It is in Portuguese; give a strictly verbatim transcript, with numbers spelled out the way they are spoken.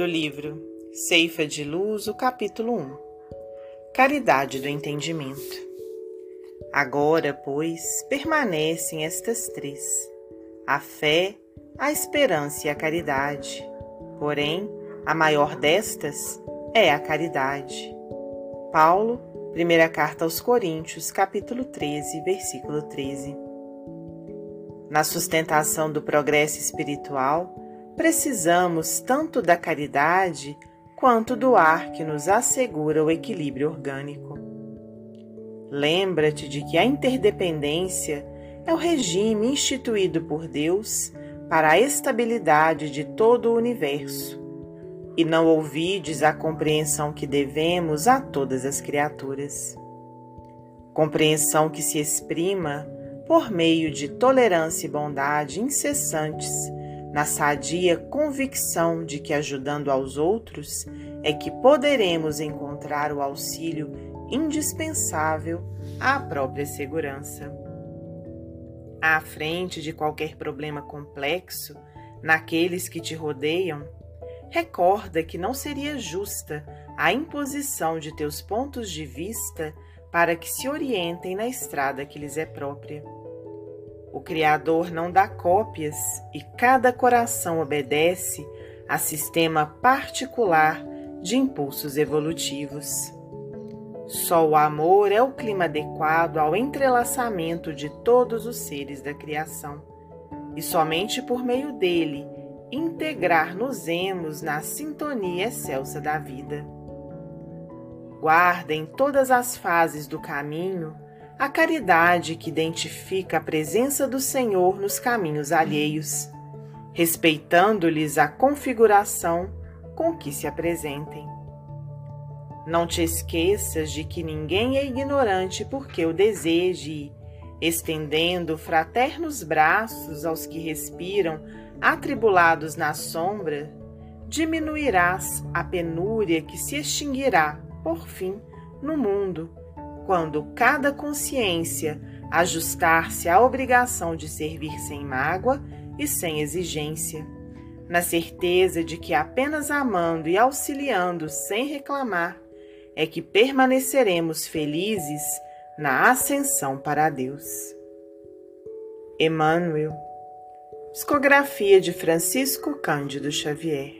do livro Ceifa de Luz, o capítulo um. Caridade do entendimento. Agora, pois, permanecem estas três: a fé, a esperança e a caridade. Porém, a maior destas é a caridade. Paulo, primeira carta aos Coríntios, capítulo treze, versículo treze. Na sustentação do progresso espiritual, precisamos tanto da caridade quanto do ar que nos assegura o equilíbrio orgânico. Lembra-te de que a interdependência é o regime instituído por Deus para a estabilidade de todo o universo, e não ouvides a compreensão que devemos a todas as criaturas. Compreensão que se exprima por meio de tolerância e bondade incessantes, na sadia convicção de que, ajudando aos outros, é que poderemos encontrar o auxílio indispensável à própria segurança. À frente de qualquer problema complexo, naqueles que te rodeiam, recorda que não seria justa a imposição de teus pontos de vista para que se orientem na estrada que lhes é própria. O Criador não dá cópias e cada coração obedece a sistema particular de impulsos evolutivos. Só o amor é o clima adequado ao entrelaçamento de todos os seres da criação, e somente por meio dele integrar-nos-emos na sintonia excelsa da vida. Guarda em todas as fases do caminho a caridade que identifica a presença do Senhor nos caminhos alheios, respeitando-lhes a configuração com que se apresentem. Não te esqueças de que ninguém é ignorante porque o deseje, estendendo fraternos braços aos que respiram atribulados na sombra, diminuirás a penúria que se extinguirá, por fim, no mundo, quando cada consciência ajustar-se à obrigação de servir sem mágoa e sem exigência, na certeza de que apenas amando e auxiliando sem reclamar é que permaneceremos felizes na ascensão para Deus. Emmanuel. Psicografia de Francisco Cândido Xavier.